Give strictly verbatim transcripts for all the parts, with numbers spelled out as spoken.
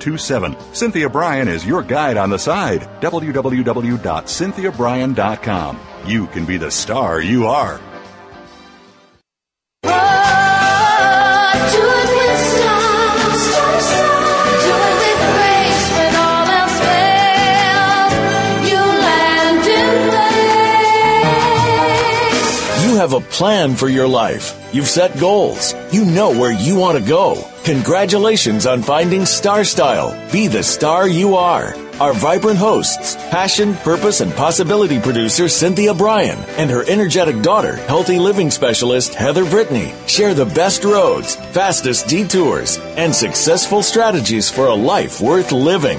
two seven. Cynthia Bryan is your guide on the side. w w w dot cynthia bryan dot com. You can be the star you are. Have a plan for your life. You've set goals. You know where you want to go. Congratulations on finding Star Style. Be the star you are. Our vibrant hosts, passion, purpose, and possibility producer Cynthia Bryan and her energetic daughter, healthy living specialist Heather Brittany, share the best roads, fastest detours, and successful strategies for a life worth living.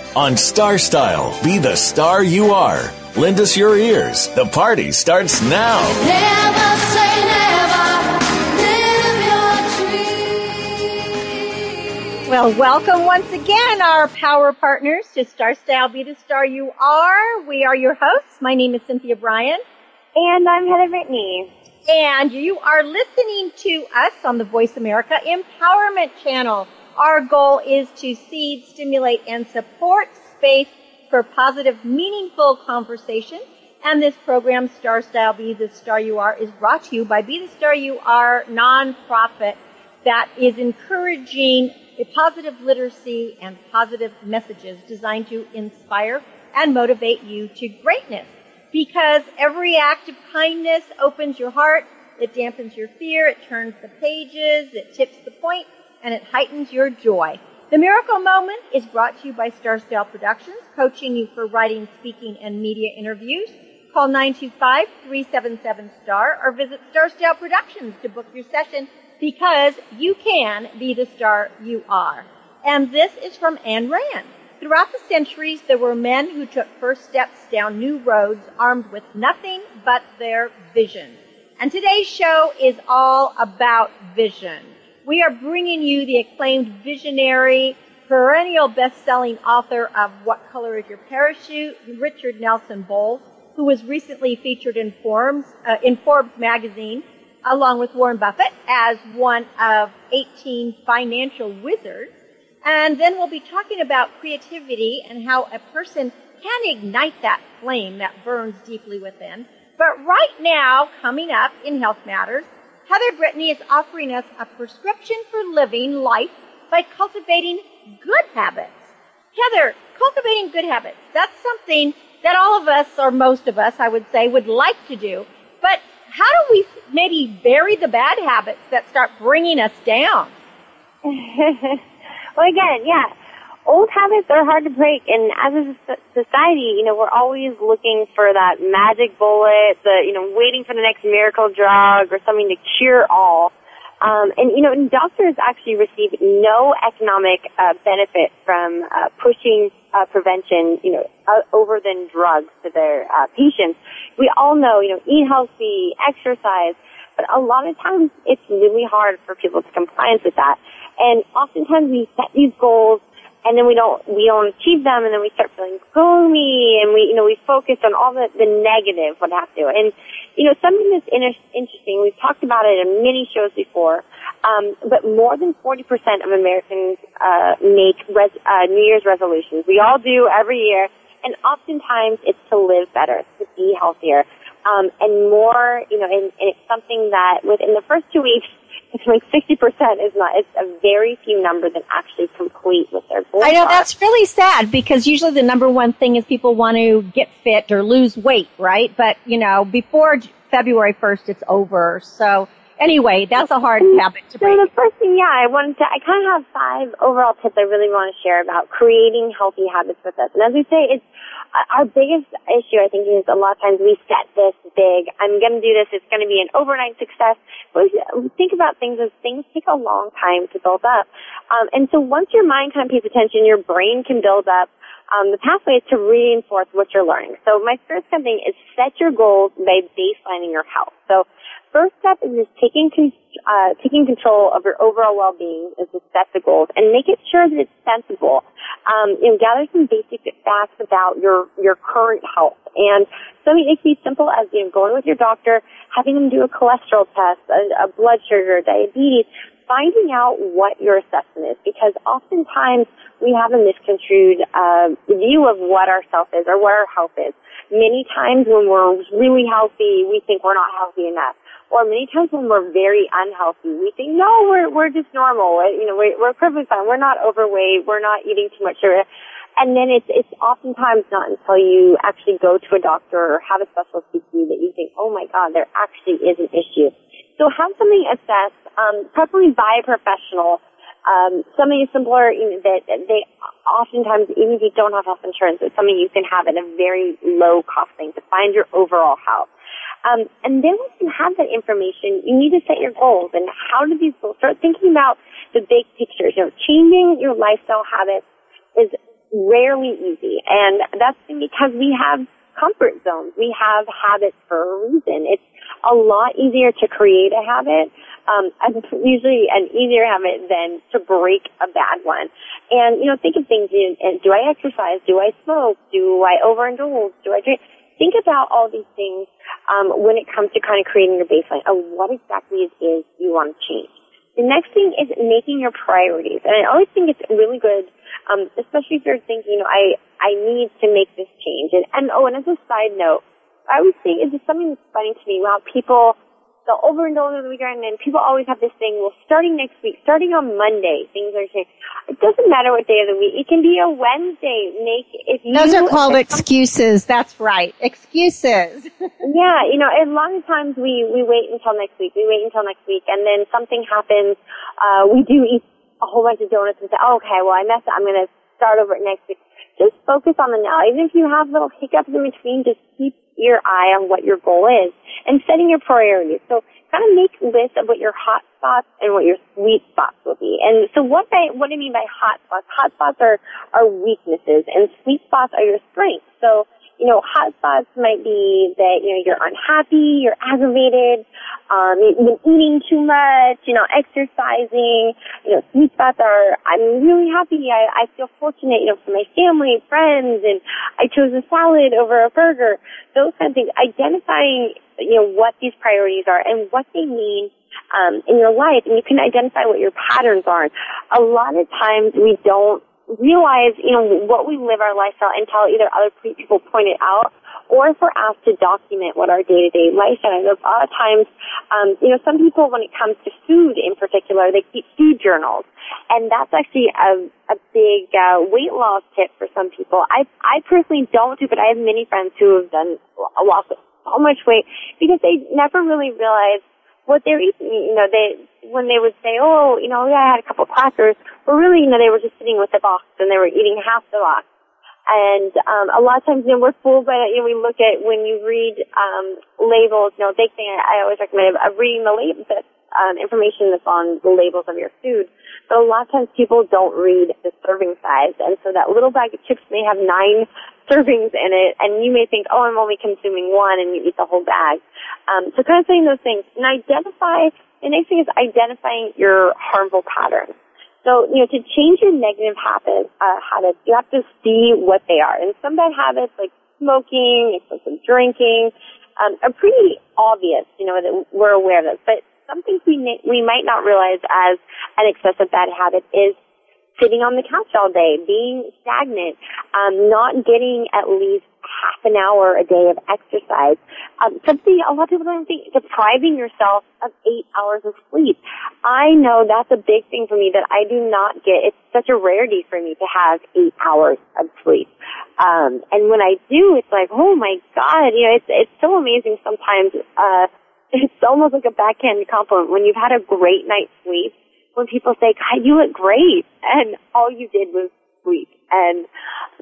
On Star Style, Be the Star You Are. Lend us your ears. The party starts now. Never say never. Live your dream. Well, welcome once again, our power partners, to Star Style, Be the Star You Are. We are your hosts. My name is Cynthia Bryan. And I'm Heather Whitney. And you are listening to us on the Voice America Empowerment Channel. Our goal is to seed, stimulate, and support space for positive, meaningful conversation. And this program, Star Style, Be the Star You Are, is brought to you by Be the Star You Are nonprofit that is encouraging a positive literacy and positive messages designed to inspire and motivate you to greatness. Because every act of kindness opens your heart, it dampens your fear, it turns the pages, it tips the point, and it heightens your joy. The Miracle Moment is brought to you by Star Style Productions, coaching you for writing, speaking, and media interviews. Call nine two five, three seven seven, S T A R or visit Star Style Productions to book your session, because you can be the star you are. And this is from Anne Rand. Throughout the centuries, there were men who took first steps down new roads armed with nothing but their vision. And today's show is all about vision. We are bringing you the acclaimed visionary, perennial best-selling author of What Color Is Your Parachute, Richard Nelson Bolles, who was recently featured in Forbes, uh, in Forbes magazine, along with Warren Buffett, as one of eighteen financial wizards. And then we'll be talking about creativity and how a person can ignite that flame that burns deeply within. But right now, coming up in Health Matters, Heather Brittany is offering us a prescription for living life by cultivating good habits. Heather, cultivating good habits, that's something that all of us, or most of us, I would say, would like to do. But how do we maybe bury the bad habits that start bringing us down? Well, again, yeah, old habits are hard to break. And as a society, you know, we're always looking for that magic bullet, the, you know, waiting for the next miracle drug or something to cure all. Um, and, you know, and doctors actually receive no economic uh, benefit from uh, pushing uh, prevention, you know, uh, over than drugs to their uh, patients. We all know, you know, eat healthy, exercise, but a lot of times it's really hard for people to comply with that. And oftentimes we set these goals, and then we don't, we don't achieve them, and then we start feeling gloomy, and we, you know, we focus on all the, the negative, what have to. And, you know, something that's inter- interesting, we've talked about it in many shows before, um, but more than forty percent of Americans, uh, make res- uh, New Year's resolutions. We all do every year, and oftentimes it's to live better, to be healthier. um, and more, you know, and, and it's something that within the first two weeks, it's like sixty percent is not, it's a very few number that actually complete with their goals. I know, that's really sad because usually the number one thing is people want to get fit or lose weight, right? But, you know, before February first, it's over. So anyway, that's a hard habit to break. So the first thing, yeah, I wanted to, I kind of have five overall tips I really want to share about creating healthy habits with us. And as we say, it's our biggest issue, I think, is a lot of times we set this big, I'm going to do this, it's going to be an overnight success. But we think about things as things take a long time to build up. Um, and so once your mind kind of pays attention, your brain can build up um, the pathways to reinforce what you're learning. So my first thing is set your goals by baselining your health. So first step is just taking uh, taking control of your overall well-being is to set the goals and make it sure that it's sensible. Um, you know, gather some basic facts about your your current health, and something that can be simple as you know, going with your doctor, having them do a cholesterol test, a, a blood sugar, diabetes, finding out what your assessment is, because oftentimes we have a misconstrued uh, view of what our self is or what our health is. Many times when we're really healthy, we think we're not healthy enough. Or many times when we're very unhealthy, we think, no, we're we're just normal. You know, we're, we're perfectly fine. We're not overweight. We're not eating too much sugar. And then it's it's oftentimes not until you actually go to a doctor or have a specialist speak to you that you think, oh my God, there actually is an issue. So have something assessed, um, preferably by a professional. Um, something simpler, you know, that they oftentimes, even if you don't have health insurance, it's something you can have at a very low cost thing to find your overall health. Um, and then once you have that information, you need to set your goals. And how do these goals? Start thinking about the big pictures. You know, changing your lifestyle habits is rarely easy, and that's because we have comfort zones. We have habits for a reason. It's a lot easier to create a habit. Um, usually an easier habit than to break a bad one. And, you know, think of things, you know, do I exercise? Do I smoke? Do I overindulge? Do I drink? Think about all these things um, when it comes to kind of creating your baseline of what exactly it is you want to change. The next thing is making your priorities. And I always think it's really good, um, especially if you're thinking, you know, I, I need to make this change. And, and, oh, and as a side note, I always think it's just something that's funny to me. Wow, people... So over and over the weekend, and people always have this thing, well, starting next week, starting on Monday, things are changing. It doesn't matter what day of the week. It can be a Wednesday. Make if you, Those are called excuses. That's right. Excuses. Yeah. You know, a lot of times we, we wait until next week. We wait until next week, and then something happens. Uh, we do eat a whole bunch of donuts and say, oh, okay, well, I messed up. I'm going to start over it next week. Just focus on the now. Even if you have little hiccups in between, just keep your eye on what your goal is and setting your priorities. So kind of make lists of what your hot spots and what your sweet spots will be. And so what I, what do I mean by hot spots? Hot spots are, are weaknesses, and sweet spots are your strengths. So, you know, hot spots might be that, you know, you're unhappy, you're aggravated, um, you've been eating too much, you know, exercising. You know, sweet spots are, I'm really happy, I, I feel fortunate, you know, for my family, friends, and I chose a salad over a burger. Those kind of things. Identifying, you know, what these priorities are and what they mean um, in your life. And you can identify what your patterns are. A lot of times we don't realize, you know, what we live our lifestyle until either other people point it out, or if we're asked to document what our day-to-day lifestyle is. A lot of times, um, you know, some people, when it comes to food in particular, they keep food journals, and that's actually a, a big uh, weight loss tip for some people. I I personally don't do, but I have many friends who have done lost so much weight because they never really realized what they're eating. You know, they when they would say, oh, you know, yeah, I had a couple crackers, but really, you know, they were just sitting with a box and they were eating half the box. And um, a lot of times, you know, we're fooled by that. You know, we look at when you read um, labels. You know, big thing I, I always recommend of reading the label, the um, information that's on the labels of your food. But a lot of times, people don't read the serving size, and so that little bag of chips may have nine servings in it, and you may think, oh, I'm only consuming one, and you eat the whole bag. Um, so kind of saying those things, and identify. The next thing is identifying your harmful patterns. So, you know, to change your negative habits, uh, habits, you have to see what they are. And some bad habits, like smoking, excessive drinking, um, are pretty obvious, you know, that we're aware of them. But some things we may, we might not realize as an excessive bad habit is sitting on the couch all day, being stagnant, um, not getting at least half an hour a day of exercise. Um, something a lot of people don't think, depriving yourself of eight hours of sleep. I know that's a big thing for me that I do not get. It's such a rarity for me to have eight hours of sleep. Um, and when I do, it's like, oh my God, you know, it's, it's so amazing sometimes. Uh, it's almost like a backhanded compliment when you've had a great night's sleep. When people say, God, you look great, and all you did was sleep. And,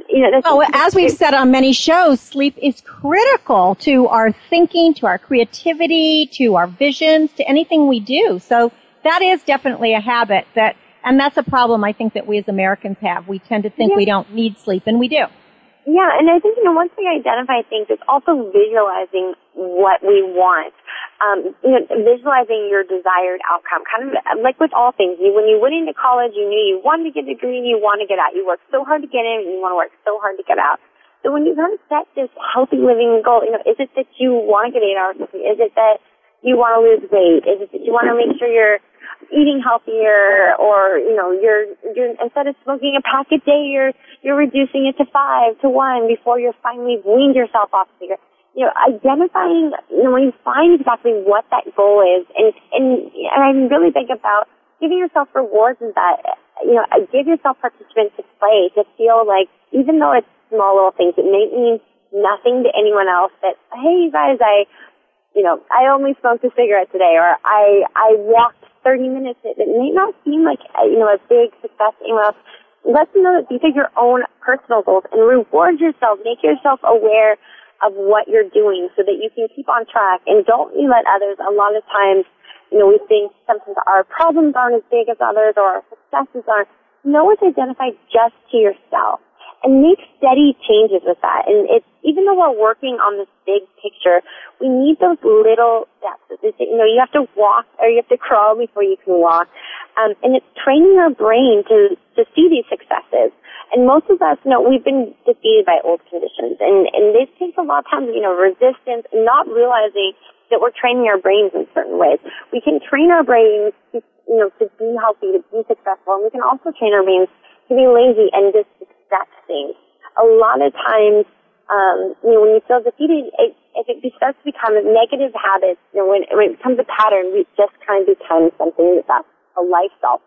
you know, that's oh, just, as we've said on many shows, sleep is critical to our thinking, to our creativity, to our visions, to anything we do. So that is definitely a habit that, and that's a problem I think that we as Americans have. We tend to think yeah. we don't need sleep, and we do. Yeah, and I think, you know, once we identify things, it's also visualizing what we want. Um, you know, visualizing your desired outcome, kind of like with all things. You, when you went into college, you knew you wanted to get a degree and you want to get out. You worked so hard to get in and you want to work so hard to get out. So when you kind of set this healthy living goal, you know, is it that you want to get eight hours of sleep? Is it that you want to lose weight? Is it that you want to make sure you're eating healthier, or, you know, you're, you're instead of smoking a pack a day, you're you're reducing it to five to one before you're finally weaned yourself off of cigarettes. You know, identifying, you know, when you find exactly what that goal is, and, and, and I really think about giving yourself rewards in that, you know, give yourself participants to play, to feel like, even though it's small little things, it may mean nothing to anyone else, that, hey, you guys, I, you know, I only smoked a cigarette today, or I, I walked thirty minutes. It, it may not seem like, you know, a big success to anyone else. Let them know that these are your own personal goals, and reward yourself, make yourself aware of what you're doing so that you can keep on track. And don't you let others, a lot of times, you know, we think sometimes our problems aren't as big as others, or our successes aren't. No, it's identified just to yourself. And make steady changes with that. And it's, even though we're working on this big picture, we need those little steps. It's, you know, you have to walk, or you have to crawl before you can walk. Um, and it's training our brain to, to see these successes. And most of us, you know, we've been defeated by old conditions. And, and this takes a lot of time, you know, resistance, and not realizing that we're training our brains in certain ways. We can train our brains to, you know, to be healthy, to be successful. And we can also train our brains to be lazy and just accept things. A lot of times, um, you know, when you feel defeated, it, if it starts to become a negative habit, you know, when, when it becomes a pattern, we just kind of become something that that's a lifestyle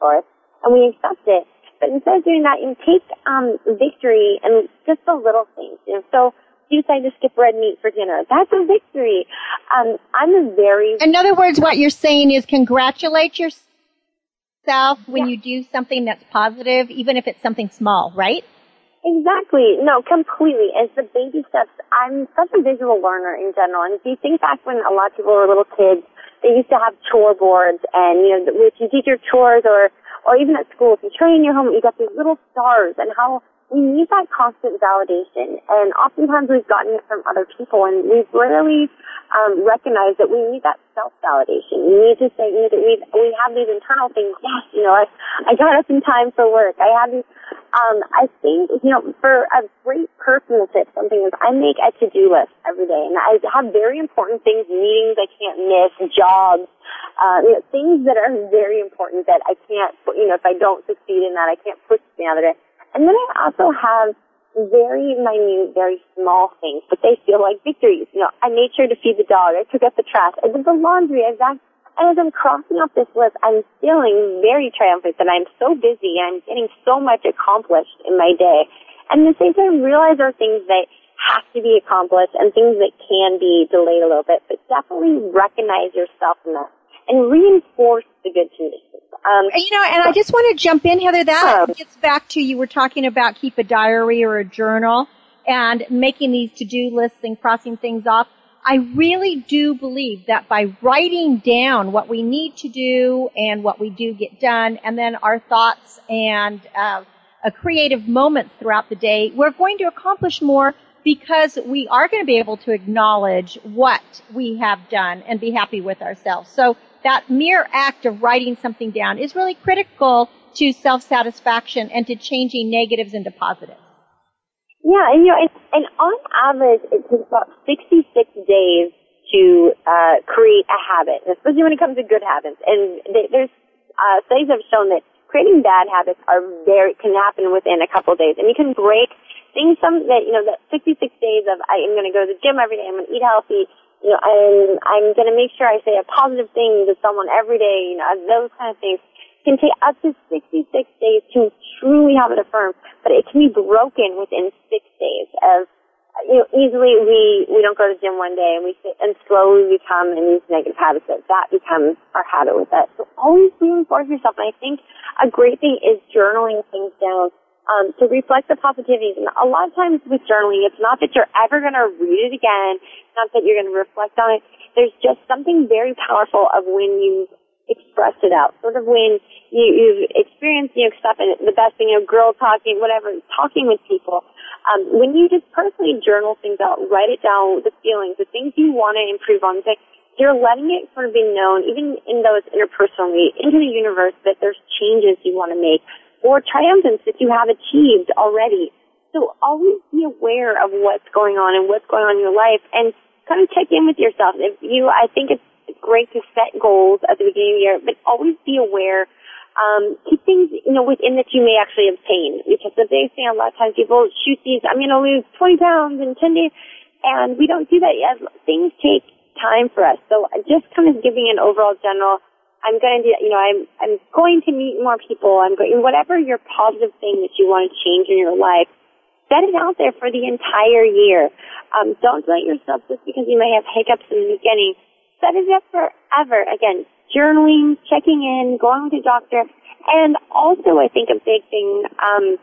for us. And we accept it. But instead of doing that, you take um, victory and just the little things. You know, so you decide to skip red meat for dinner. That's a victory. Um, I'm a very... In other words, what you're saying is congratulate yourself when yeah. you do something that's positive, even if it's something small, right? Exactly. No, completely. It's the baby steps. I'm such a visual learner in general. And if you think back when a lot of people were little kids, they used to have chore boards. And, you know, if you did your chores or... or even at school, if you train in your home, you got these little stars, and how we need that constant validation. And oftentimes we've gotten it from other people, and we've rarely um, recognized that we need that self-validation. We need to say, you know, that we we have these internal things. Yes, you know, I, I got up in time for work. I hadn't. Um, I think, you know, for a great personal tip, something is I make a to-do list every day, and I have very important things, meetings I can't miss, jobs. Uh, you know, things that are very important that I can't, you know, if I don't succeed in that, I can't push to the other day. And then I also have very minute, very small things, but they feel like victories. You know, I made sure to feed the dog. I took out the trash. I did the laundry. I vac- and as I'm crossing off this list, I'm feeling very triumphant that I'm so busy and I'm getting so much accomplished in my day. And at the same time, realize there are things that have to be accomplished and things that can be delayed a little bit, but definitely recognize yourself in that. And reinforce the good conditions. Um, you know, and I just want to jump in, Heather. That um, gets back to you were talking about keep a diary or a journal and making these to-do lists and crossing things off. I really do believe that by writing down what we need to do and what we do get done, and then our thoughts and uh, a creative moments throughout the day, we're going to accomplish more because we are going to be able to acknowledge what we have done and be happy with ourselves. So that mere act of writing something down is really critical to self-satisfaction and to changing negatives into positives. Yeah, and you know, it's, and on average, it takes about sixty-six days to uh, create a habit, especially when it comes to good habits. And there's uh, studies have shown that creating bad habits are very can happen within a couple of days, and you can break Things some that, you know, that fifty-six days of I am going to go to the gym every day, I'm going to eat healthy, you know, I'm, I'm going to make sure I say a positive thing to someone every day, you know, those kind of things can take up to sixty-six days to truly have it affirmed, but it can be broken within six days of, you know, easily we, we don't go to the gym one day and we sit and slowly become in these negative habits that that becomes our habit with us. So always reinforce yourself. And I think a great thing is journaling things down, um, to reflect the positivities. And a lot of times with journaling, it's not that you're ever going to read it again. It's not that you're going to reflect on it. There's just something very powerful of when you've expressed it out, sort of when you, you've experienced, you know, stuff, and the best thing, you know, girl talking, whatever, talking with people. Um, when you just personally journal things out, write it down, the feelings, the things you want to improve on, you're letting it sort of be known, even in those interpersonally, into the universe, that there's changes you want to make or triumphants that you have achieved already. So always be aware of what's going on and what's going on in your life, and kind of check in with yourself. If you, I think it's great to set goals at the beginning of the year, but always be aware. Um, keep things, you know, within that you may actually obtain. Because the biggest thing, a lot of times people shoot these, I'm going to lose twenty pounds in ten days, and we don't do that yet. Things take time for us. So just kind of giving an overall general, I'm going to do, you know, I'm I'm going to meet more people. I'm going, whatever your positive thing that you want to change in your life, set it out there for the entire year. Um, don't let yourself, just because you may have hiccups in the beginning, set it up forever. Again, journaling, checking in, going to the doctor, and also I think a big thing, um,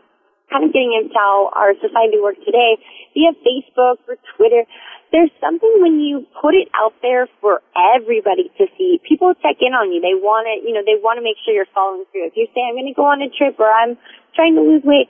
kind of getting into how our society works today, via Facebook or Twitter, there's something when you put it out there for everybody to see. People check in on you. They want to, you know, they want to make sure you're following through. If you say, I'm going to go on a trip, or I'm trying to lose weight,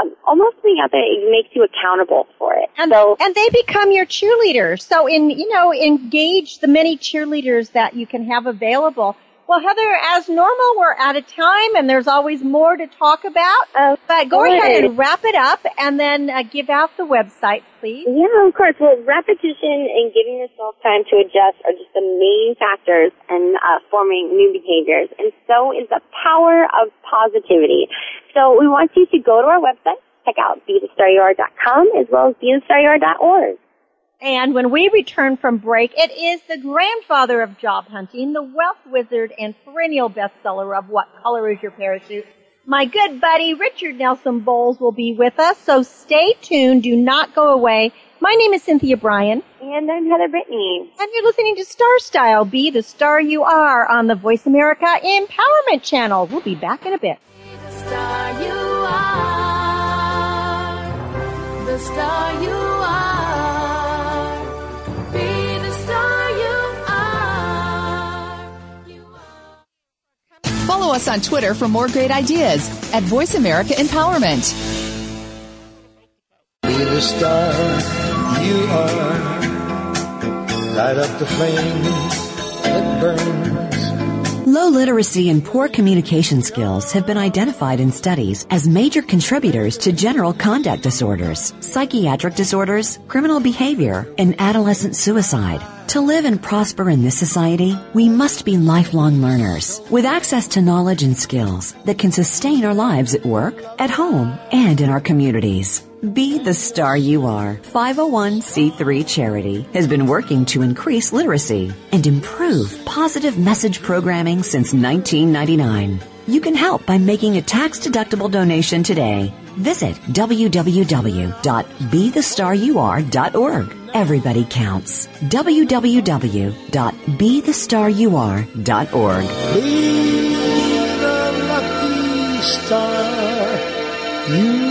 Um, almost being out there, it makes you accountable for it. And, so, and they become your cheerleaders. So, in you know, engage the many cheerleaders that you can have available. Well, Heather, as normal, we're out of time, and there's always more to talk about. Uh, but go right. ahead and wrap it up, and then uh, give out the website, please. Yeah, of course. Well, repetition and giving yourself time to adjust are just the main factors in uh, forming new behaviors, and so is the power of positivity. So we want you to go to our website, check out Be The Star You Are dot com, as well as Be The Star You Are dot org. And when we return from break, it is the grandfather of job hunting, the wealth wizard and perennial bestseller of What Color Is Your Parachute? My good buddy, Richard Nelson Bolles, will be with us, so stay tuned. Do not go away. My name is Cynthia Bryan. And I'm Heather Brittany. And you're listening to Star Style, Be the Star You Are, on the Voice America Empowerment Channel. We'll be back in a bit. Be the star you are, the star you are. Follow us on Twitter for more great ideas at Voice America Empowerment. Be the star you are. Light up the flame that burns. Low literacy and poor communication skills have been identified in studies as major contributors to general conduct disorders, psychiatric disorders, criminal behavior, and adolescent suicide. To live and prosper in this society, we must be lifelong learners with access to knowledge and skills that can sustain our lives at work, at home, and in our communities. Be the Star You Are five oh one c three charity has been working to increase literacy and improve positive message programming since nineteen ninety-nine. You can help by making a tax-deductible donation today. Visit w w w dot Be The Star You Are dot org. Everybody counts. w w w dot Be The Star You Are dot org. Be the lucky star you are.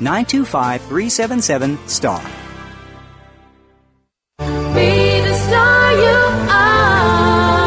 nine two five, three seven seven, S T A R. Be the star you are.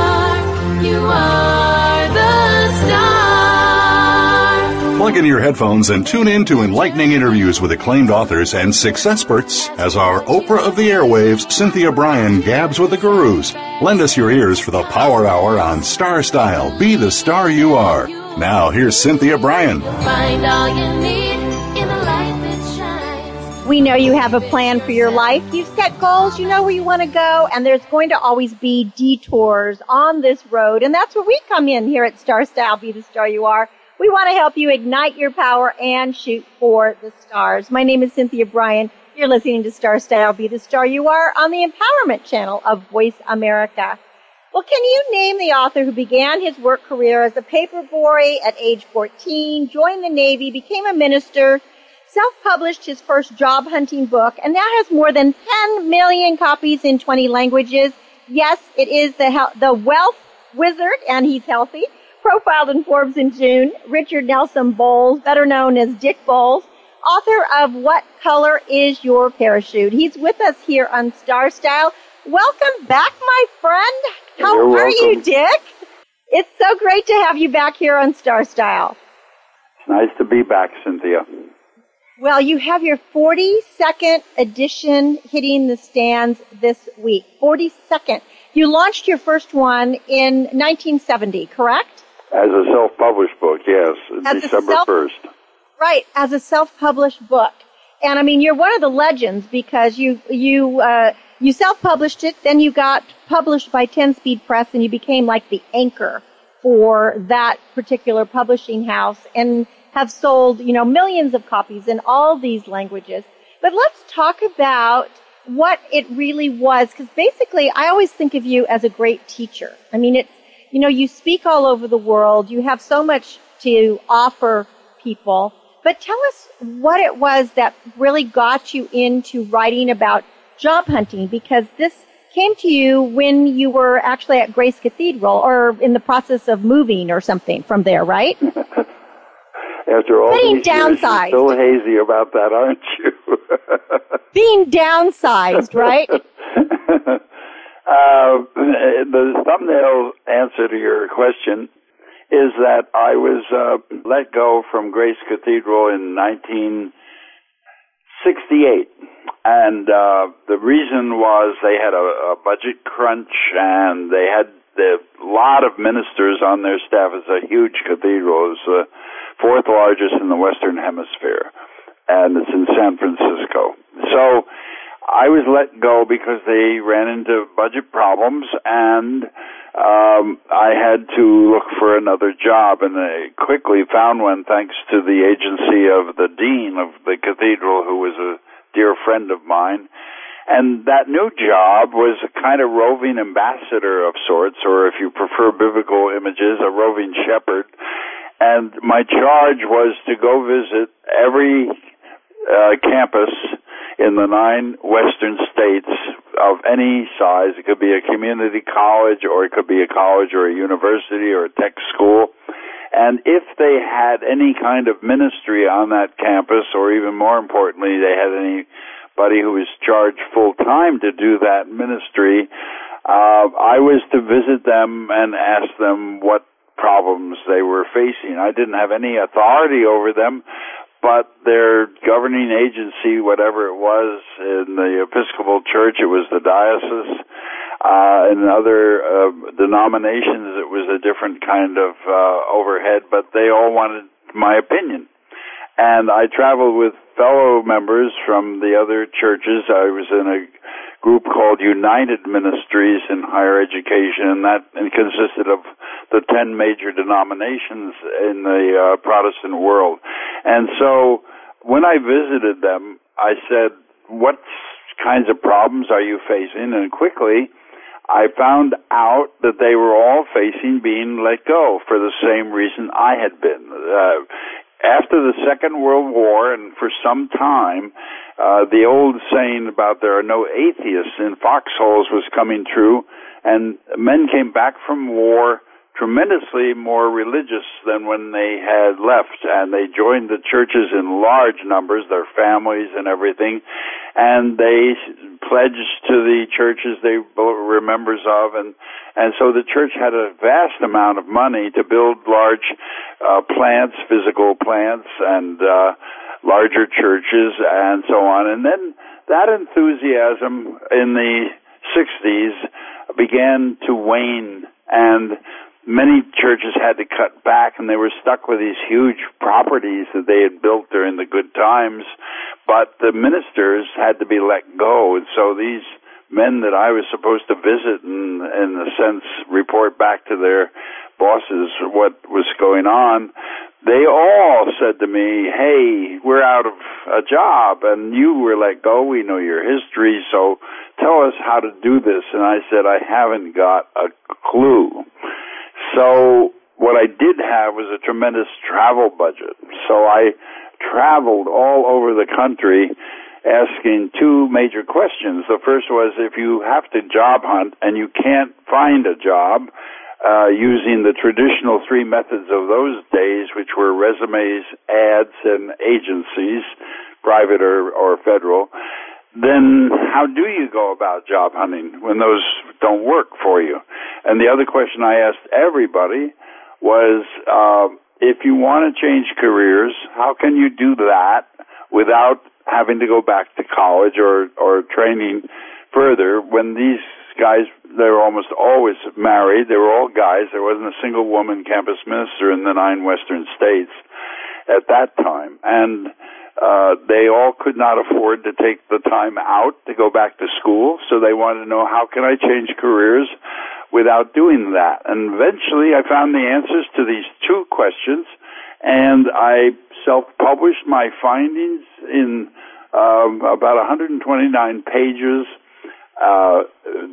Plug in your headphones and tune in to enlightening interviews with acclaimed authors and successperts as our Oprah of the airwaves, Cynthia Bryan, gabs with the gurus. Lend us your ears for the Power Hour on Star Style, Be the Star You Are. Now, here's Cynthia Bryan. Find all you need in a life that shines. We know you have a plan for your life. You've set goals. You know where you want to go. And there's going to always be detours on this road. And that's where we come in here at Star Style, Be the Star You Are. We want to help you ignite your power and shoot for the stars. My name is Cynthia Bryan. You're listening to Star Style, Be the Star You Are on the Empowerment Channel of Voice America. Well, can you name the author who began his work career as a paper boy at age fourteen, joined the Navy, became a minister, self-published his first job hunting book, and now has more than ten million copies in twenty languages? Yes, it is the, health, the wealth wizard, and he's healthy. Profiled in Forbes in June, Richard Nelson Bolles, better known as Dick Bolles, author of What Color Is Your Parachute? He's with us here on Star Style. Welcome back, my friend. How You're are welcome. you, Dick? It's so great to have you back here on Star Style. It's nice to be back, Cynthia. Well, you have your forty-second edition hitting the stands this week. forty-second. You launched your first one in nineteen seventy, correct? As a self-published book, yes, as December first. Right, as a self-published book. And, I mean, you're one of the legends because you you uh, you self-published it, then you got published by ten Speed Press, and you became like the anchor for that particular publishing house and have sold, you know, millions of copies in all these languages. But let's talk about what it really was, because basically I always think of you as a great teacher. I mean, it's You know, you speak all over the world. You have so much to offer people. But tell us what it was that really got you into writing about job hunting, because this came to you when you were actually at Grace Cathedral or in the process of moving or something from there, right? After all Being these downsized. Years, you're so hazy about that, aren't you? Being downsized, right? Uh, the thumbnail answer to your question is that I was uh, let go from Grace Cathedral in nineteen sixty-eight. And uh, the reason was they had a, a budget crunch and they had a lot of ministers on their staff. It's a huge cathedral. It's the fourth largest in the Western Hemisphere. And it's in San Francisco. So I was let go because they ran into budget problems, and um, I had to look for another job, and I quickly found one thanks to the agency of the dean of the cathedral, who was a dear friend of mine. And that new job was a kind of roving ambassador of sorts, or if you prefer biblical images, a roving shepherd. And my charge was to go visit every uh, campus in the nine western states of any size. It could be a community college, or it could be a college or a university or a tech school. And if they had any kind of ministry on that campus, or even more importantly, they had anybody who was charged full-time to do that ministry, uh, I was to visit them and ask them what problems they were facing. I didn't have any authority over them, but their governing agency, whatever it was, in the Episcopal Church, it was the diocese. Uh, in other uh, denominations, it was a different kind of uh, overhead, but they all wanted my opinion. And I traveled with fellow members from the other churches. I was in a group called United Ministries in Higher Education, and that consisted of the ten major denominations in the uh, Protestant world. And so when I visited them, I said, what kinds of problems are you facing? And quickly, I found out that they were all facing being let go for the same reason I had been. Uh, After the Second World War, and for some time, uh, the old saying about there are no atheists in foxholes was coming true, and men came back from war tremendously more religious than when they had left, and they joined the churches in large numbers, their families and everything, and they pledged to the churches they were members of, and and so the church had a vast amount of money to build large uh, plants, physical plants, and uh, larger churches, and so on. And then that enthusiasm in the sixties began to wane, and many churches had to cut back, and they were stuck with these huge properties that they had built during the good times, but the ministers had to be let go. And so these men that I was supposed to visit and, in a sense, report back to their bosses what was going on, they all said to me, hey, we're out of a job, and you were let go. We know your history, so tell us how to do this. And I said, I haven't got a clue. So what I did have was a tremendous travel budget. So I traveled all over the country asking two major questions. The first was, if you have to job hunt and you can't find a job, uh, using the traditional three methods of those days, which were resumes, ads, and agencies, private or, or federal, then how do you go about job hunting when those don't work for you? And the other question I asked everybody was, uh, if you want to change careers, how can you do that without having to go back to college or, or training further, when these guys, they were almost always married, they were all guys, there wasn't a single woman campus minister in the nine western states at that time. And Uh, they all could not afford to take the time out to go back to school, so they wanted to know, how can I change careers without doing that? And eventually I found the answers to these two questions, and I self-published my findings in um, about one hundred twenty-nine pages, uh,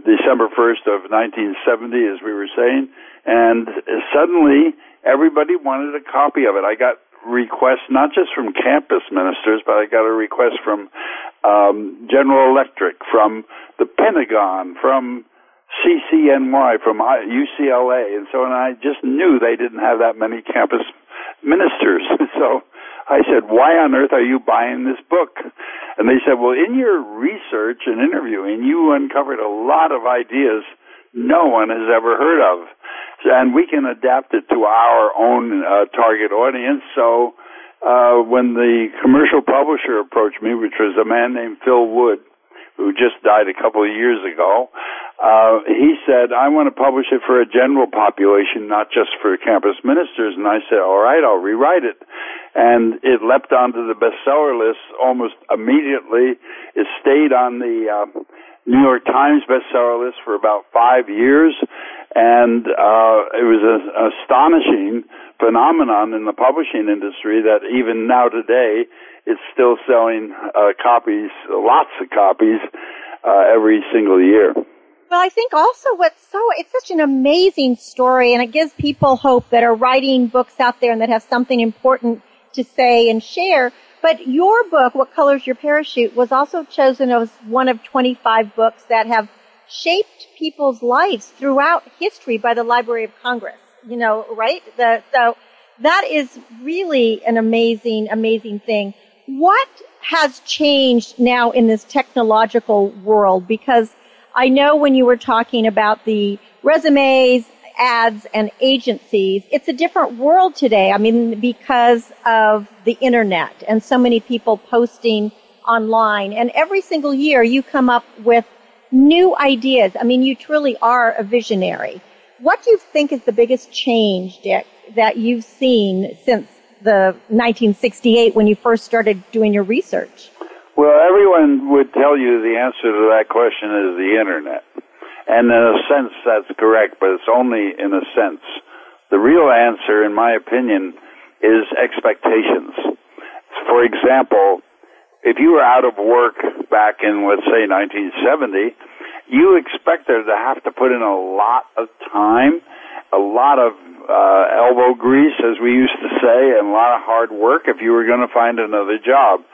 December first of nineteen seventy, as we were saying, and suddenly everybody wanted a copy of it. I got requests not just from campus ministers, but I got a request from um, General Electric, from the Pentagon, from C C N Y, from U C L A, and so on. I just knew they didn't have that many campus ministers. So I said, why on earth are you buying this book? And they said, well, in your research and interviewing, you uncovered a lot of ideas no one has ever heard of, and we can adapt it to our own uh, target audience. So uh, when the commercial publisher approached me, which was a man named Phil Wood, who just died a couple of years ago, uh, he said, I want to publish it for a general population, not just for campus ministers. And I said, all right, I'll rewrite it. And it leapt onto the bestseller list almost immediately. It stayed on the uh, New York Times bestseller list for about five years. And uh, it was an astonishing phenomenon in the publishing industry that even now today, it's still selling uh, copies, lots of copies, uh, every single year. Well, I think also what's so, it's such an amazing story, and it gives people hope that are writing books out there and that have something important to say and share. But your book, What Color Is Your Parachute, was also chosen as one of twenty-five books that have shaped people's lives throughout history by the Library of Congress, you know, right? The, so that is really an amazing, amazing thing. What has changed now in this technological world? Because I know when you were talking about the resumes, ads, and agencies, it's a different world today. I mean, because of the internet and so many people posting online. And every single year you come up with new ideas. I mean, you truly are a visionary. What do you think is the biggest change, Dick, that you've seen since the nineteen sixty-eight when you first started doing your research? Well, everyone would tell you the answer to that question is the internet. And in a sense, that's correct, but it's only in a sense. The real answer, in my opinion, is expectations. For example, if you were out of work back in, let's say, nineteen seventy, you expected to have to put in a lot of time, a lot of uh, elbow grease, as we used to say, and a lot of hard work if you were going to find another job.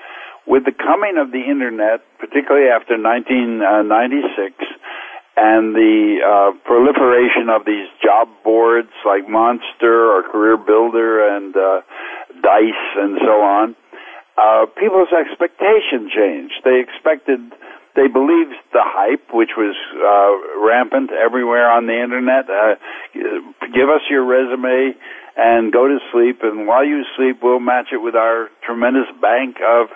With the coming of the internet, particularly after nineteen ninety-six, and the uh, proliferation of these job boards like Monster or Career Builder and uh, Dice and so on, uh, people's expectation changed. They expected, they believed the hype, which was uh, rampant everywhere on the Internet. Uh, give us your resume and go to sleep, and while you sleep, we'll match it with our tremendous bank of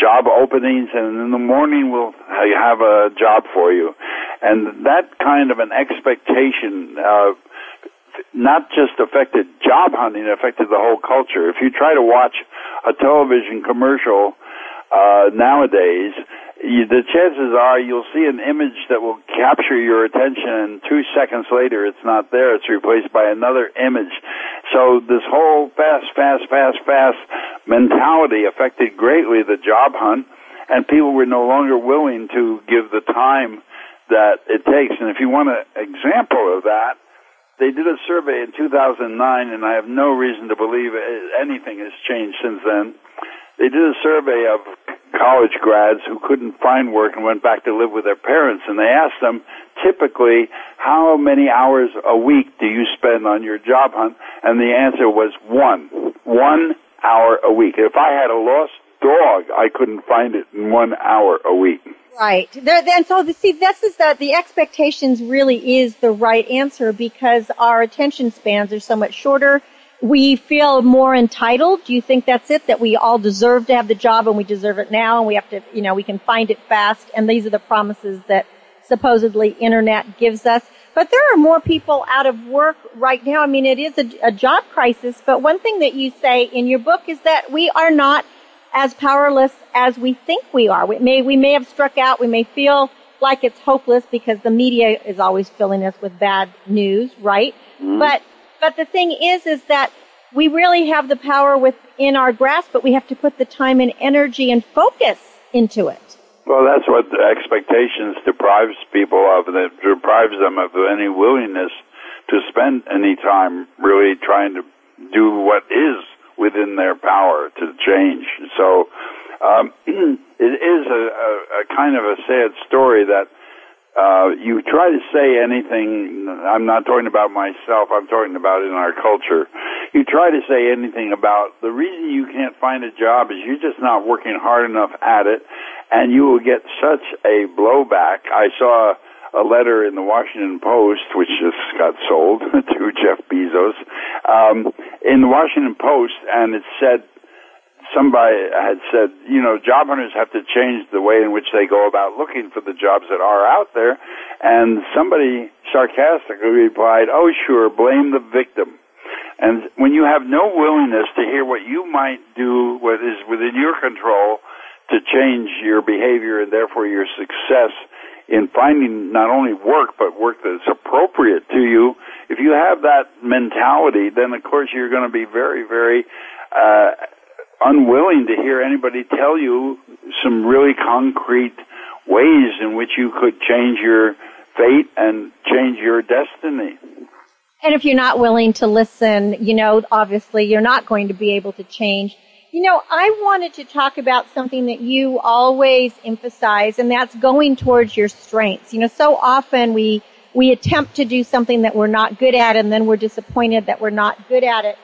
job openings, and in the morning we'll have a job for you. And that kind of an expectation uh, not just affected job hunting, it affected the whole culture. If you try to watch a television commercial uh, nowadays, you, the chances are you'll see an image that will capture your attention, and two seconds later it's not there. It's replaced by another image. So this whole fast, fast, fast, fast mentality affected greatly the job hunt, and people were no longer willing to give the time that it takes. And if you want an example of that, they did a survey in two thousand nine, and I have no reason to believe anything has changed since then. They did a survey of college grads who couldn't find work and went back to live with their parents, and they asked them, typically, how many hours a week do you spend on your job hunt? And the answer was one. One hour a week. If I had a lost dog, I couldn't find it in one hour a week. Right. There, and so, the, see, this is that the expectations really is the right answer, because our attention spans are so much shorter. We feel more entitled. Do you think that's it? That we all deserve to have the job, and we deserve it now, and we have to, you know, we can find it fast. And these are the promises that supposedly internet gives us. But there are more people out of work right now. I mean, it is a, a job crisis. But one thing that you say in your book is that we are not as powerless as we think we are. We may, we may have struck out. We may feel like it's hopeless because the media is always filling us with bad news, right? Mm. But But the thing is, is that we really have the power within our grasp, but we have to put the time and energy and focus into it. Well, that's what expectations deprives people of, and it deprives them of any willingness to spend any time really trying to do what is within their power to change. So um, it is a, a, a kind of a sad story that Uh, you try to say anything, I'm not talking about myself, I'm talking about in our culture. You try to say anything about the reason you can't find a job is you're just not working hard enough at it, and you will get such a blowback. I saw a letter in the Washington Post, which just got sold to Jeff Bezos, um, in the Washington Post, and it said, somebody had said, you know, job hunters have to change the way in which they go about looking for the jobs that are out there. And somebody sarcastically replied, oh, sure, blame the victim. And when you have no willingness to hear what you might do, what is within your control to change your behavior and therefore your success in finding not only work, but work that's appropriate to you, if you have that mentality, then, of course, you're going to be very, very uh unwilling to hear anybody tell you some really concrete ways in which you could change your fate and change your destiny. And if you're not willing to listen, you know, obviously you're not going to be able to change. You know, I wanted to talk about something that you always emphasize, and that's going towards your strengths. You know, so often we, we attempt to do something that we're not good at, and then we're disappointed that we're not good at it.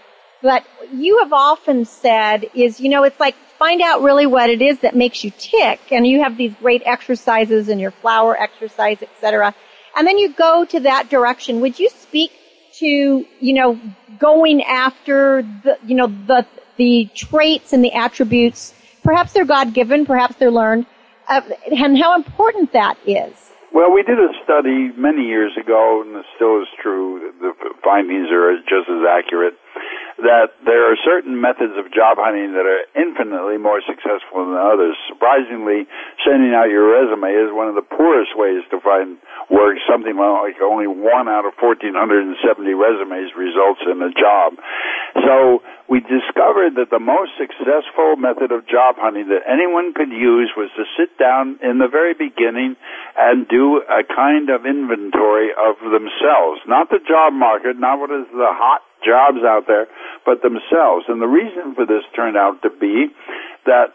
But you have often said is, you know, it's like find out really what it is that makes you tick. And you have these great exercises and your flower exercise, et cetera. And then you go to that direction. Would you speak to, you know, going after the, you know, the, the traits and the attributes? Perhaps they're God-given, perhaps they're learned, uh, and how important that is. Well, we did a study many years ago, and it still is true. The findings are just as accurate, that there are certain methods of job hunting that are infinitely more successful than others. Surprisingly, sending out your resume is one of the poorest ways to find work. Something like only one out of one thousand four hundred seventy resumes results in a job. So we discovered that the most successful method of job hunting that anyone could use was to sit down in the very beginning and do a kind of inventory of themselves. Not the job market, not what is the hot jobs out there, but themselves. And the reason for this turned out to be that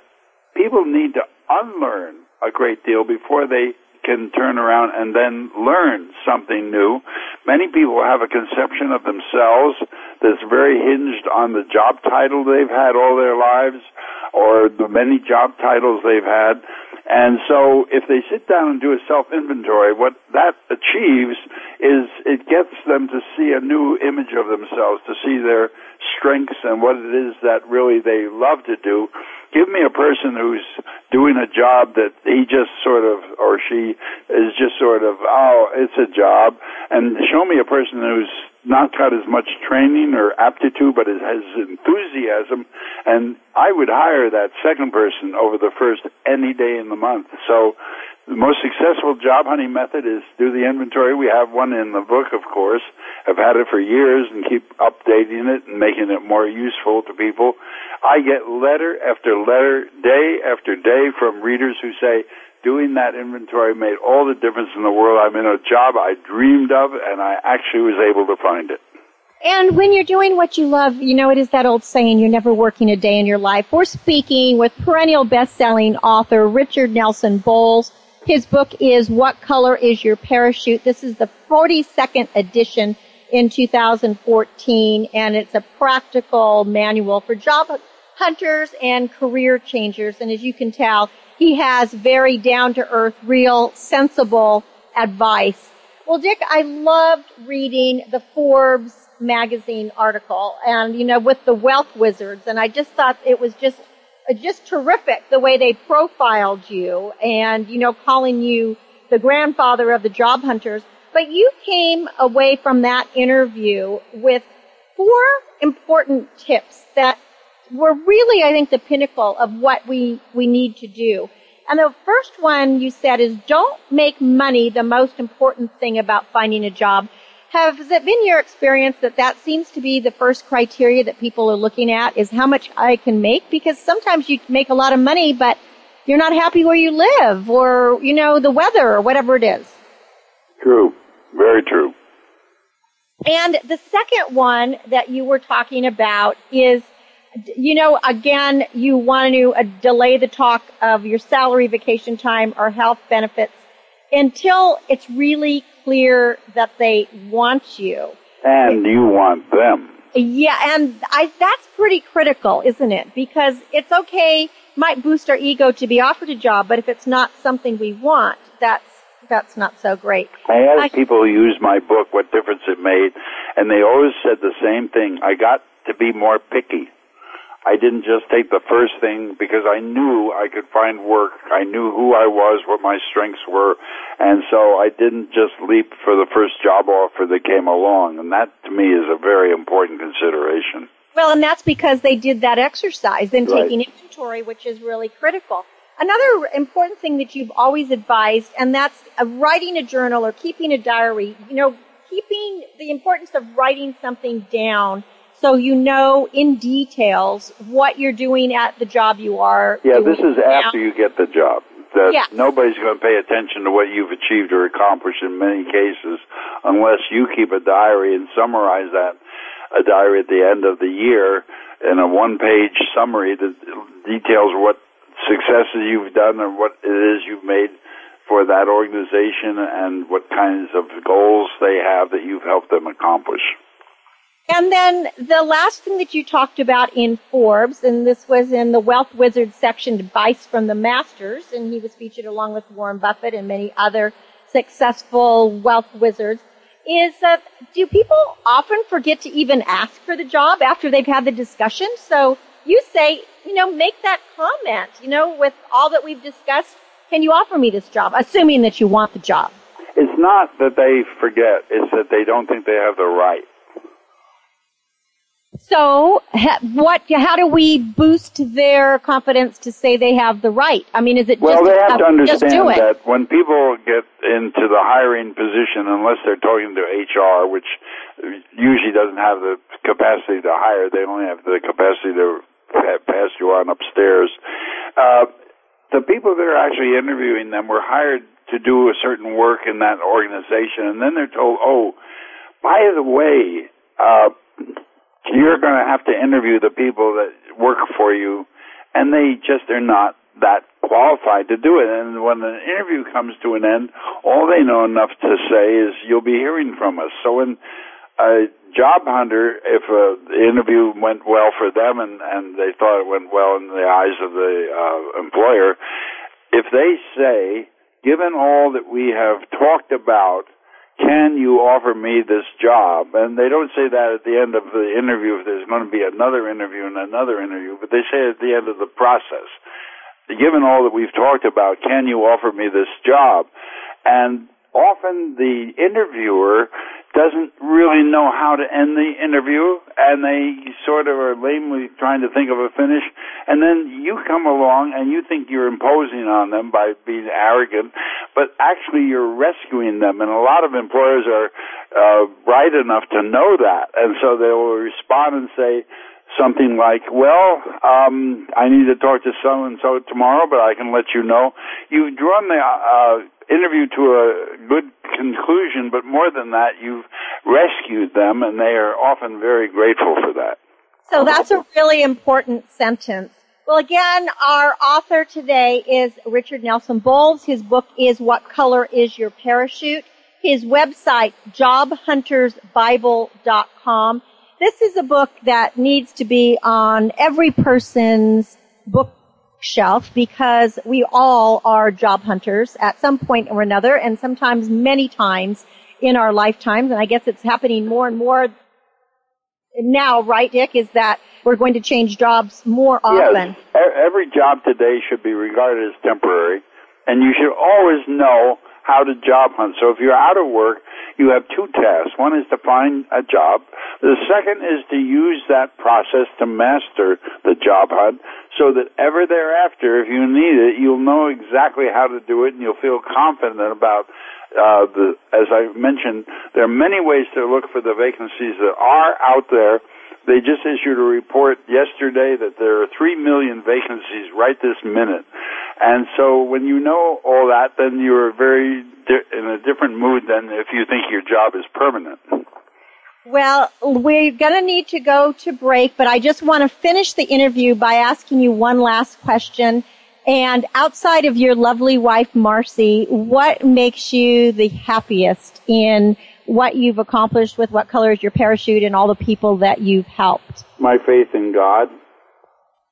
people need to unlearn a great deal before they can turn around and then learn something new. Many people have a conception of themselves that's very hinged on the job title they've had all their lives or the many job titles they've had. And so if they sit down and do a self-inventory, what that achieves is it gets them to see a new image of themselves, to see their strengths and what it is that really they love to do. Give me a person who's doing a job that he just sort of, or she is just sort of, oh, it's a job, and show me a person who's not got as much training or aptitude but has enthusiasm, and I would hire that second person over the first any day in the month. So the most successful job hunting method is do the inventory. We have one in the book, of course. I've had it for years and keep updating it and making it more useful to people. I get letter after letter, day after day from readers who say, doing that inventory made all the difference in the world. I'm in a job I dreamed of, and I actually was able to find it. And when you're doing what you love, you know, it is that old saying, you're never working a day in your life. We're speaking with perennial best-selling author Richard Nelson Bolles. His book is What Color Is Your Parachute? This is the forty-second edition in two thousand fourteen, and it's a practical manual for job hunters and career changers. And as you can tell, he has very down-to-earth, real, sensible advice. Well, Dick, I loved reading the Forbes magazine article, and, you know, with the wealth wizards, and I just thought it was just just terrific the way they profiled you and, you know, calling you the grandfather of the job hunters. But you came away from that interview with four important tips that were really, I think, the pinnacle of what we, we need to do. And the first one you said is don't make money the most important thing about finding a job. Has it been your experience that that seems to be the first criteria that people are looking at is how much I can make? Because sometimes you make a lot of money, but you're not happy where you live or, you know, the weather or whatever it is. True. Very true. And the second one that you were talking about is, you know, again, you want to uh, delay the talk of your salary, vacation time, or health benefits until it's really clear that they want you. And you want them. Yeah, and I, that's pretty critical, isn't it? Because it's okay, might boost our ego to be offered a job, but if it's not something we want, that's that's not so great. I asked I, people who used my book what difference it made, and they always said the same thing. I got to be more picky. I didn't just take the first thing because I knew I could find work. I knew who I was, what my strengths were, and so I didn't just leap for the first job offer that came along, and that, to me, is a very important consideration. Well, and that's because they did that exercise in right. taking inventory, which is really critical. Another important thing that you've always advised, and that's writing a journal or keeping a diary, you know, keeping the importance of writing something down so you know in details what you're doing at the job you are. Yeah, this is now. After you get the job. That yeah. Nobody's going to pay attention to what you've achieved or accomplished in many cases unless you keep a diary and summarize that, a diary at the end of the year in a one-page summary that details what successes you've done and what it is you've made for that organization and what kinds of goals they have that you've helped them accomplish. And then the last thing that you talked about in Forbes, and this was in the Wealth Wizard section, Advice from the Masters, and he was featured along with Warren Buffett and many other successful wealth wizards, is uh, do people often forget to even ask for the job after they've had the discussion? So you say, you know, make that comment, you know, with all that we've discussed, can you offer me this job, assuming that you want the job? It's not that they forget, it's that they don't think they have the right. So what? How do we boost their confidence to say they have the right? I mean, is it just well, they have to understand that when people get into the hiring position, unless they're talking to H R, which usually doesn't have the capacity to hire, they only have the capacity to pass you on upstairs. Uh, the people that are actually interviewing them were hired to do a certain work in that organization, and then they're told, oh, by the way, uh, you're going to have to interview the people that work for you, and they just are not that qualified to do it. And when an interview comes to an end, all they know enough to say is, you'll be hearing from us. So when a job hunter, if a, the interview went well for them and, and they thought it went well in the eyes of the uh, employer, if they say, given all that we have talked about, can you offer me this job? And they don't say that at the end of the interview if there's going to be another interview and another interview, but they say at the end of the process, given all that we've talked about, can you offer me this job? And often the interviewer doesn't really know how to end the interview, and they sort of are lamely trying to think of a finish, and then you come along and you think you're imposing on them by being arrogant, but actually you're rescuing them, and a lot of employers are uh, bright enough to know that, and so they will respond and say something like, well, um, I need to talk to so-and-so tomorrow, but I can let you know. You've drawn the uh, interview to a good conclusion, but more than that, you've rescued them, and they are often very grateful for that. So that's a really important sentence. Well, again, our author today is Richard Nelson Bolles. His book is What Color Is Your Parachute? His website, job hunters bible dot com. This is a book that needs to be on every person's bookshelf because we all are job hunters at some point or another, and sometimes many times in our lifetimes. And I guess it's happening more and more now, right, Dick, is that we're going to change jobs more often. Yes. Every job today should be regarded as temporary, and you should always know how to job hunt. So if you're out of work, you have two tasks. One is to find a job. The second is to use that process to master the job hunt so that ever thereafter, if you need it, you'll know exactly how to do it and you'll feel confident about uh the, as I mentioned, there are many ways to look for the vacancies that are out there. They just issued a report yesterday that there are three million vacancies right this minute. And so when you know all that, then you're very di- in a different mood than if you think your job is permanent. Well, we're going to need to go to break, but I just want to finish the interview by asking you one last question. And outside of your lovely wife, Marcy, what makes you the happiest in what you've accomplished with What Color Is Your Parachute and all the people that you've helped? My faith in God.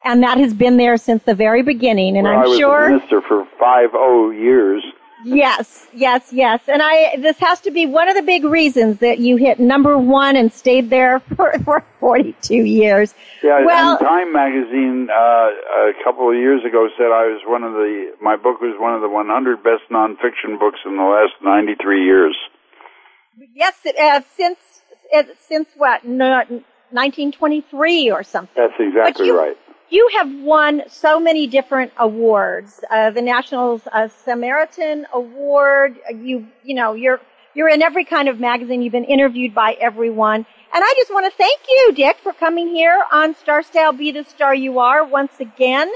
And that has been there since the very beginning, and well, I'm I was sure a minister for five oh years. Yes, yes, yes. And I this has to be one of the big reasons that you hit number one and stayed there for, for forty-two years. Yeah, well, and Time Magazine uh, a couple of years ago said I was one of the my book was one of the one hundred best nonfiction books in the last ninety-three years. Yes, it, uh, since uh, since what nineteen twenty-three or something. That's exactly you, right. You have won so many different awards. Uh, the National uh, Samaritan Award. You you know you're you're in every kind of magazine. You've been interviewed by everyone. And I just want to thank you, Dick, for coming here on Star Style, Be the Star You Are once again,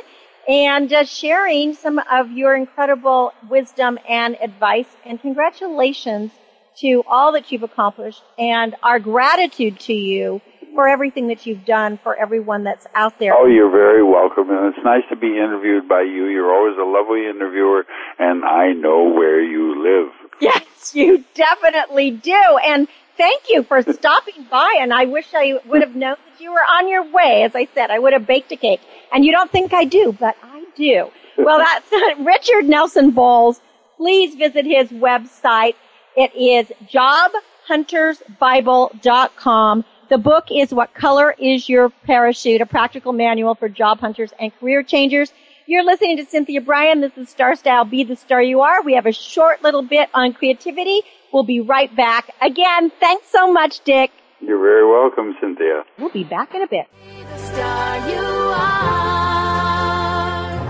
and uh, sharing some of your incredible wisdom and advice. And congratulations to all that you've accomplished, and our gratitude to you for everything that you've done for everyone that's out there. Oh, you're very welcome, and it's nice to be interviewed by you. You're always a lovely interviewer, and I know where you live. Yes, you definitely do, and thank you for stopping by, and I wish I would have known that you were on your way. As I said, I would have baked a cake, and you don't think I do, but I do. Well, that's Richard Nelson Bolles. Please visit his website. It is job hunters bible dot com. The book is What Color Is Your Parachute? A Practical Manual for Job Hunters and Career Changers. You're listening to Cynthia Bryan. This is Star Style, Be the Star You Are. We have a short little bit on creativity. We'll be right back. Again, thanks so much, Dick. You're very welcome, Cynthia. We'll be back in a bit. Be the star you are.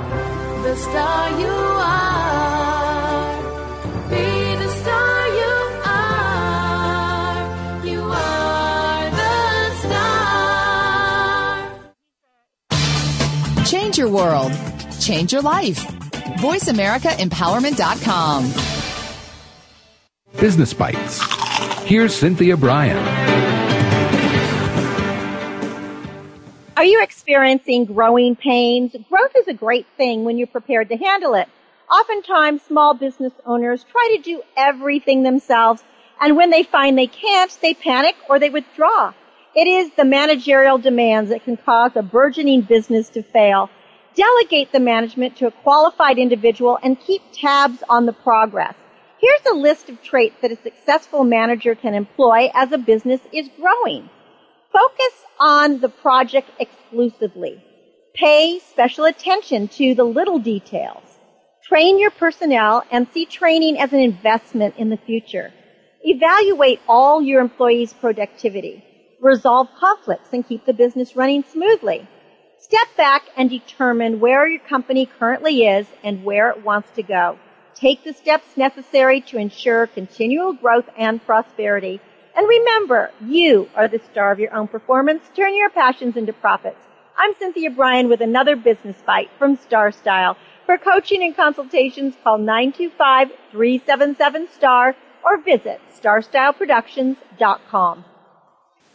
The star you are. Be the star. Change your world. Change your life. voice america empowerment dot com. Business Bites. Here's Cynthia Bryan. Are you experiencing growing pains? Growth is a great thing when you're prepared to handle it. Oftentimes, small business owners try to do everything themselves, and when they find they can't, they panic or they withdraw. It is the managerial demands that can cause a burgeoning business to fail. Delegate the management to a qualified individual and keep tabs on the progress. Here's a list of traits that a successful manager can employ as a business is growing. Focus on the project exclusively. Pay special attention to the little details. Train your personnel and see training as an investment in the future. Evaluate all your employees' productivity. Resolve conflicts and keep the business running smoothly. Step back and determine where your company currently is and where it wants to go. Take the steps necessary to ensure continual growth and prosperity. And remember, you are the star of your own performance. Turn your passions into profits. I'm Cynthia Bryan with another business bite from Star Style. For coaching and consultations, call nine two five, three seven seven, STAR or visit Star Style Productions dot com.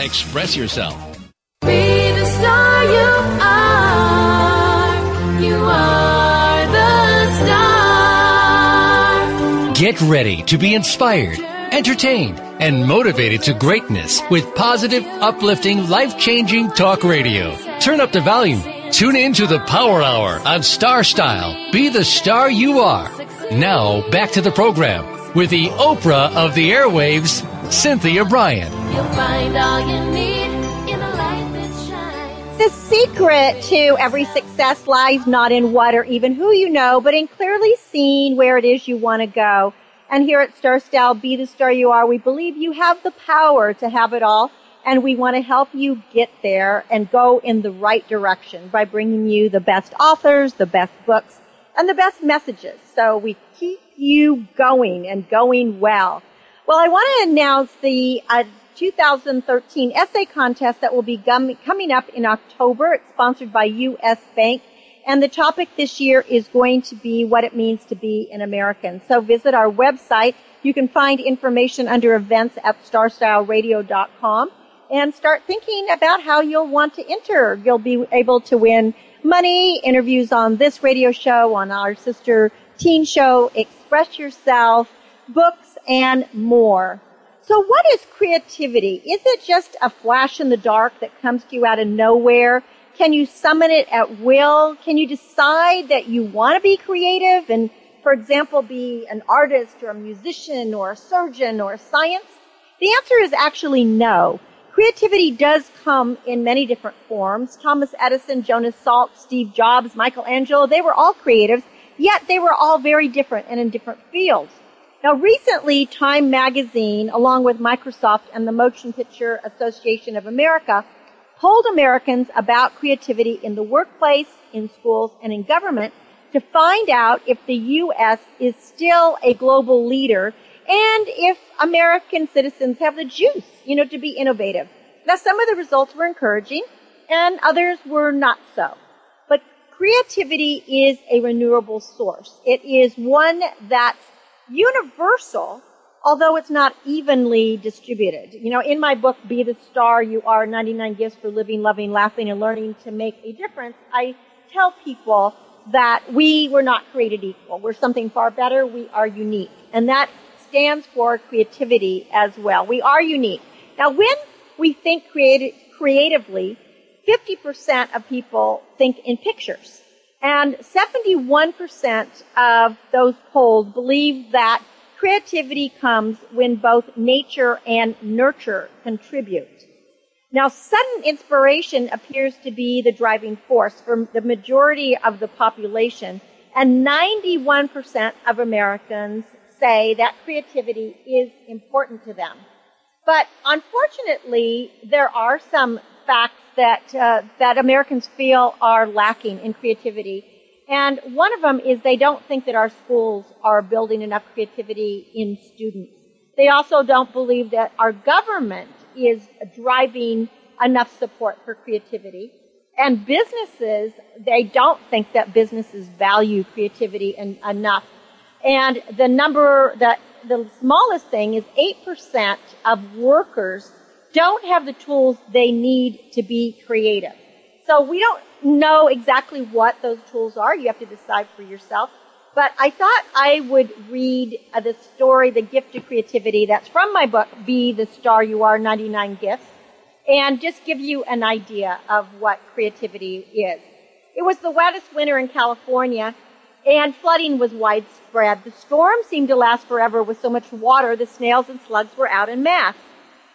express yourself. Be the star you are. You are the star. Get ready to be inspired, entertained, and motivated to greatness with positive, uplifting, life-changing talk radio. Turn up the volume. Tune in to the Power Hour on Star Style. Be the star you are. Now, back to the program with the Oprah of the airwaves, Cynthia Bryan. You'll find all you need in a light that shines. The secret to every success lies not in what or even who you know, but in clearly seeing where it is you want to go. And here at Star Style, Be the Star You Are, we believe you have the power to have it all, and we want to help you get there and go in the right direction by bringing you the best authors, the best books, and the best messages. So we keep you going and going well. Well, I want to announce the uh, two thousand thirteen essay contest that will be gum- coming up in October. It's sponsored by U S Bank. And the topic this year is going to be what it means to be an American. So visit our website. You can find information under events at Star Style Radio dot com and start thinking about how you'll want to enter. You'll be able to win money, interviews on this radio show, on our sister teen show, Express Yourself, books, and more. So what is creativity? Is it just a flash in the dark that comes to you out of nowhere? Can you summon it at will? Can you decide that you want to be creative and, for example, be an artist or a musician or a surgeon or a science? The answer is actually no. Creativity does come in many different forms. Thomas Edison, Jonas Salk, Steve Jobs, Michelangelo, they were all creatives, yet they were all very different and in different fields. Now, recently, Time Magazine, along with Microsoft and the Motion Picture Association of America, polled Americans about creativity in the workplace, in schools, and in government to find out if the U S is still a global leader and if American citizens have the juice, you know, to be innovative. Now, some of the results were encouraging, and others were not so. But creativity is a renewable source. It is one that's universal, although it's not evenly distributed. You know, in my book, Be the Star You Are, ninety-nine Gifts for Living, Loving, Laughing, and Learning to Make a Difference, I tell people that we were not created equal. We're something far better. We are unique. And that stands for creativity as well. We are unique. Now, when we think creative, creatively, fifty percent of people think in pictures. And seventy-one percent of those polled believe that creativity comes when both nature and nurture contribute. Now, sudden inspiration appears to be the driving force for the majority of the population, and ninety-one percent of Americans say that creativity is important to them. But unfortunately, there are some facts that uh, that Americans feel are lacking in creativity. And one of them is they don't think that our schools are building enough creativity in students. They also don't believe that our government is driving enough support for creativity. And businesses, they don't think that businesses value creativity in, enough. And the number, the, the smallest thing is eight percent of workers don't have the tools they need to be creative. So we don't know exactly what those tools are. You have to decide for yourself. But I thought I would read uh, the story, The Gift of Creativity, that's from my book, Be the Star You Are, ninety-nine Gifts, and just give you an idea of what creativity is. It was the wettest winter in California, and flooding was widespread. The storm seemed to last forever with so much water, the snails and slugs were out en masse.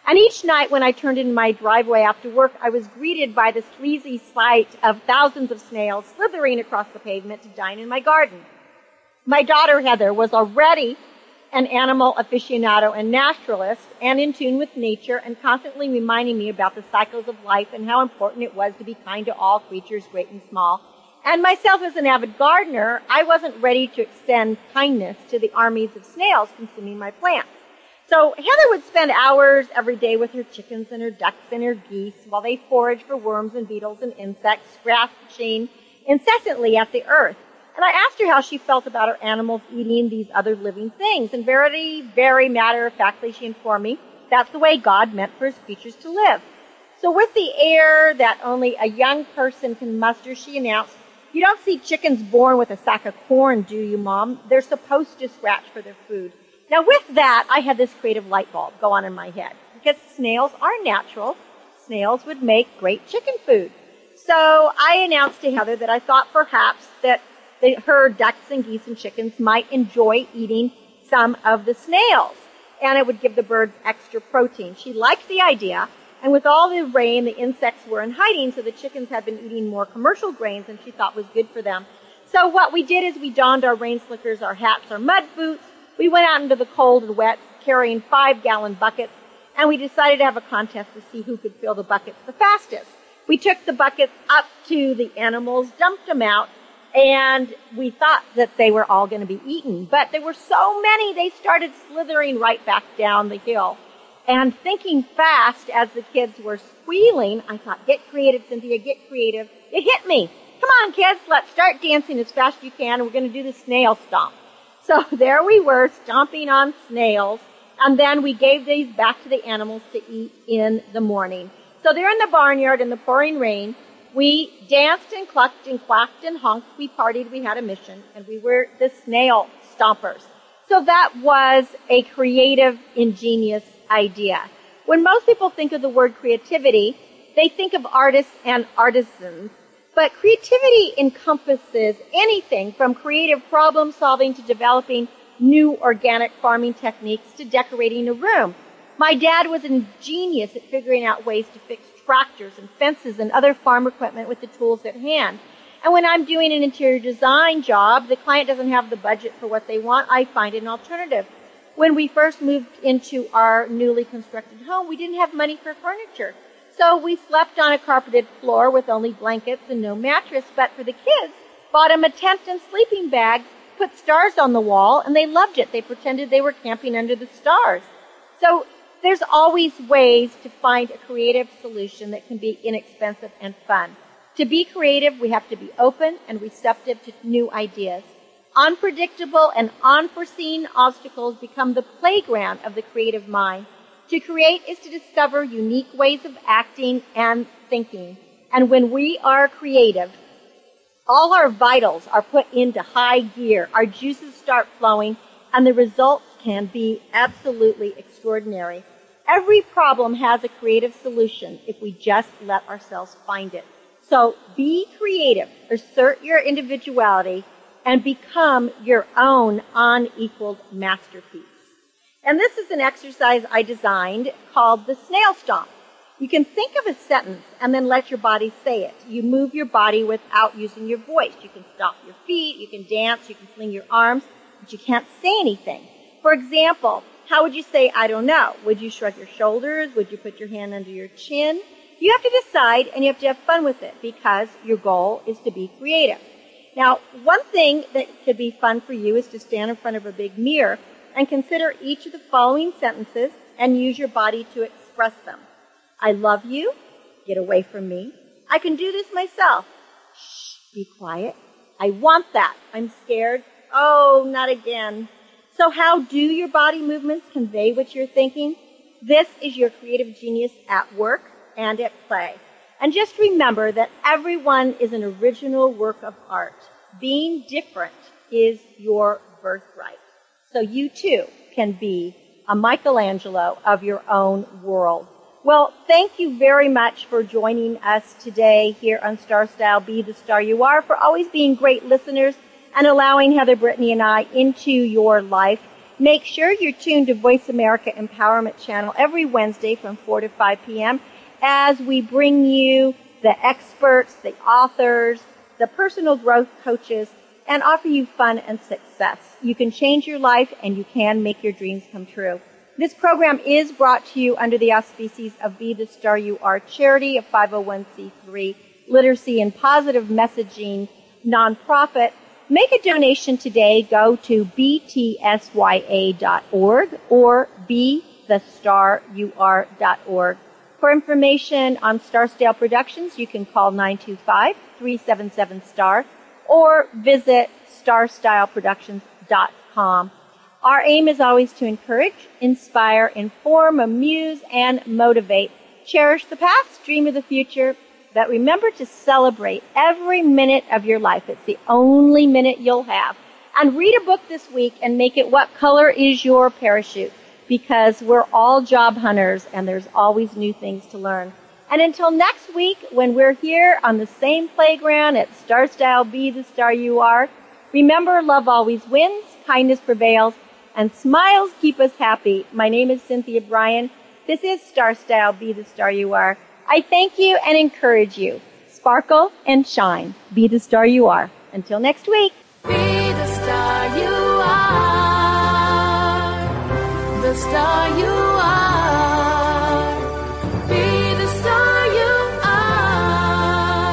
And each night when I turned in my driveway after work, I was greeted by the sleazy sight of thousands of snails slithering across the pavement to dine in my garden. My daughter, Heather, was already an animal aficionado and naturalist and in tune with nature and constantly reminding me about the cycles of life and how important it was to be kind to all creatures, great and small. And myself as an avid gardener, I wasn't ready to extend kindness to the armies of snails consuming my plants. So Heather would spend hours every day with her chickens and her ducks and her geese while they foraged for worms and beetles and insects, scratching incessantly at the earth. And I asked her how she felt about her animals eating these other living things. And very, very matter-of-factly, she informed me that's the way God meant for his creatures to live. So with the air that only a young person can muster, she announced, "You don't see chickens born with a sack of corn, do you, Mom? They're supposed to scratch for their food." Now, with that, I had this creative light bulb go on in my head. Because snails are natural, snails would make great chicken food. So I announced to Heather that I thought perhaps that the, her ducks and geese and chickens might enjoy eating some of the snails, and it would give the birds extra protein. She liked the idea, and with all the rain, the insects were in hiding, so the chickens had been eating more commercial grains than she thought was good for them. So what we did is we donned our rain slickers, our hats, our mud boots. We went out into the cold and wet, carrying five-gallon buckets, and we decided to have a contest to see who could fill the buckets the fastest. We took the buckets up to the animals, dumped them out, and we thought that they were all going to be eaten. But there were so many, they started slithering right back down the hill. And thinking fast as the kids were squealing, I thought, "Get creative, Cynthia, get creative." It hit me. "Come on, kids, let's start dancing as fast as you can, and we're going to do the snail stomp." So there we were, stomping on snails, and then we gave these back to the animals to eat in the morning. So there in the barnyard in the pouring rain, we danced and clucked and quacked and honked. We partied, we had a mission, and we were the snail stompers. So that was a creative, ingenious idea. When most people think of the word creativity, they think of artists and artisans. But creativity encompasses anything from creative problem solving to developing new organic farming techniques to decorating a room. My dad was ingenious at figuring out ways to fix tractors and fences and other farm equipment with the tools at hand. And when I'm doing an interior design job, the client doesn't have the budget for what they want, I find an alternative. When we first moved into our newly constructed home, we didn't have money for furniture. So we slept on a carpeted floor with only blankets and no mattress, but for the kids, bought them a tent and sleeping bags, put stars on the wall, and they loved it. They pretended they were camping under the stars. So there's always ways to find a creative solution that can be inexpensive and fun. To be creative, we have to be open and receptive to new ideas. Unpredictable and unforeseen obstacles become the playground of the creative mind. To create is to discover unique ways of acting and thinking. And when we are creative, all our vitals are put into high gear, our juices start flowing, and the results can be absolutely extraordinary. Every problem has a creative solution if we just let ourselves find it. So be creative, assert your individuality, and become your own unequaled masterpiece. And this is an exercise I designed called the snail stomp. You can think of a sentence and then let your body say it. You move your body without using your voice. You can stomp your feet, you can dance, you can fling your arms, but you can't say anything. For example, how would you say, I don't know? Would you shrug your shoulders? Would you put your hand under your chin? You have to decide, and you have to have fun with it, because your goal is to be creative. Now, one thing that could be fun for you is to stand in front of a big mirror and consider each of the following sentences and use your body to express them. I love you. Get away from me. I can do this myself. Shh, be quiet. I want that. I'm scared. Oh, not again. So how do your body movements convey what you're thinking? This is your creative genius at work and at play. And just remember that everyone is an original work of art. Being different is your birthright. So you too can be a Michelangelo of your own world. Well, thank you very much for joining us today here on Star Style, Be the Star You Are, for always being great listeners and allowing Heather Brittany and I into your life. Make sure you're tuned to Voice America Empowerment Channel every Wednesday from four to five p.m., as we bring you the experts, the authors, the personal growth coaches, and offer you fun and success. You can change your life, and you can make your dreams come true. This program is brought to you under the auspices of Be the Star You Are charity, a five oh one c three literacy and positive messaging nonprofit. Make a donation today. Go to b t s y a dot org or b e the star you are dot org. For information on Star Style Productions, you can call nine two five, three seven seven, STAR or visit star style productions dot com. Our aim is always to encourage, inspire, inform, amuse, and motivate. Cherish the past, dream of the future, but remember to celebrate every minute of your life. It's the only minute you'll have. And read a book this week and make it What Color Is Your Parachute? Because we're all job hunters, and there's always new things to learn. And until next week, when we're here on the same playground at Star Style, Be the Star You Are, remember, love always wins, kindness prevails, and smiles keep us happy. My name is Cynthia Bryan. This is Star Style, Be the Star You Are. I thank you and encourage you. Sparkle and shine. Be the star you are. Until next week. Be the star you are. Be the star you are. Be the star you are.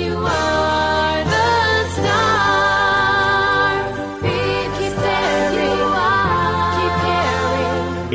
You are the star. Be the star you are. Keep caring.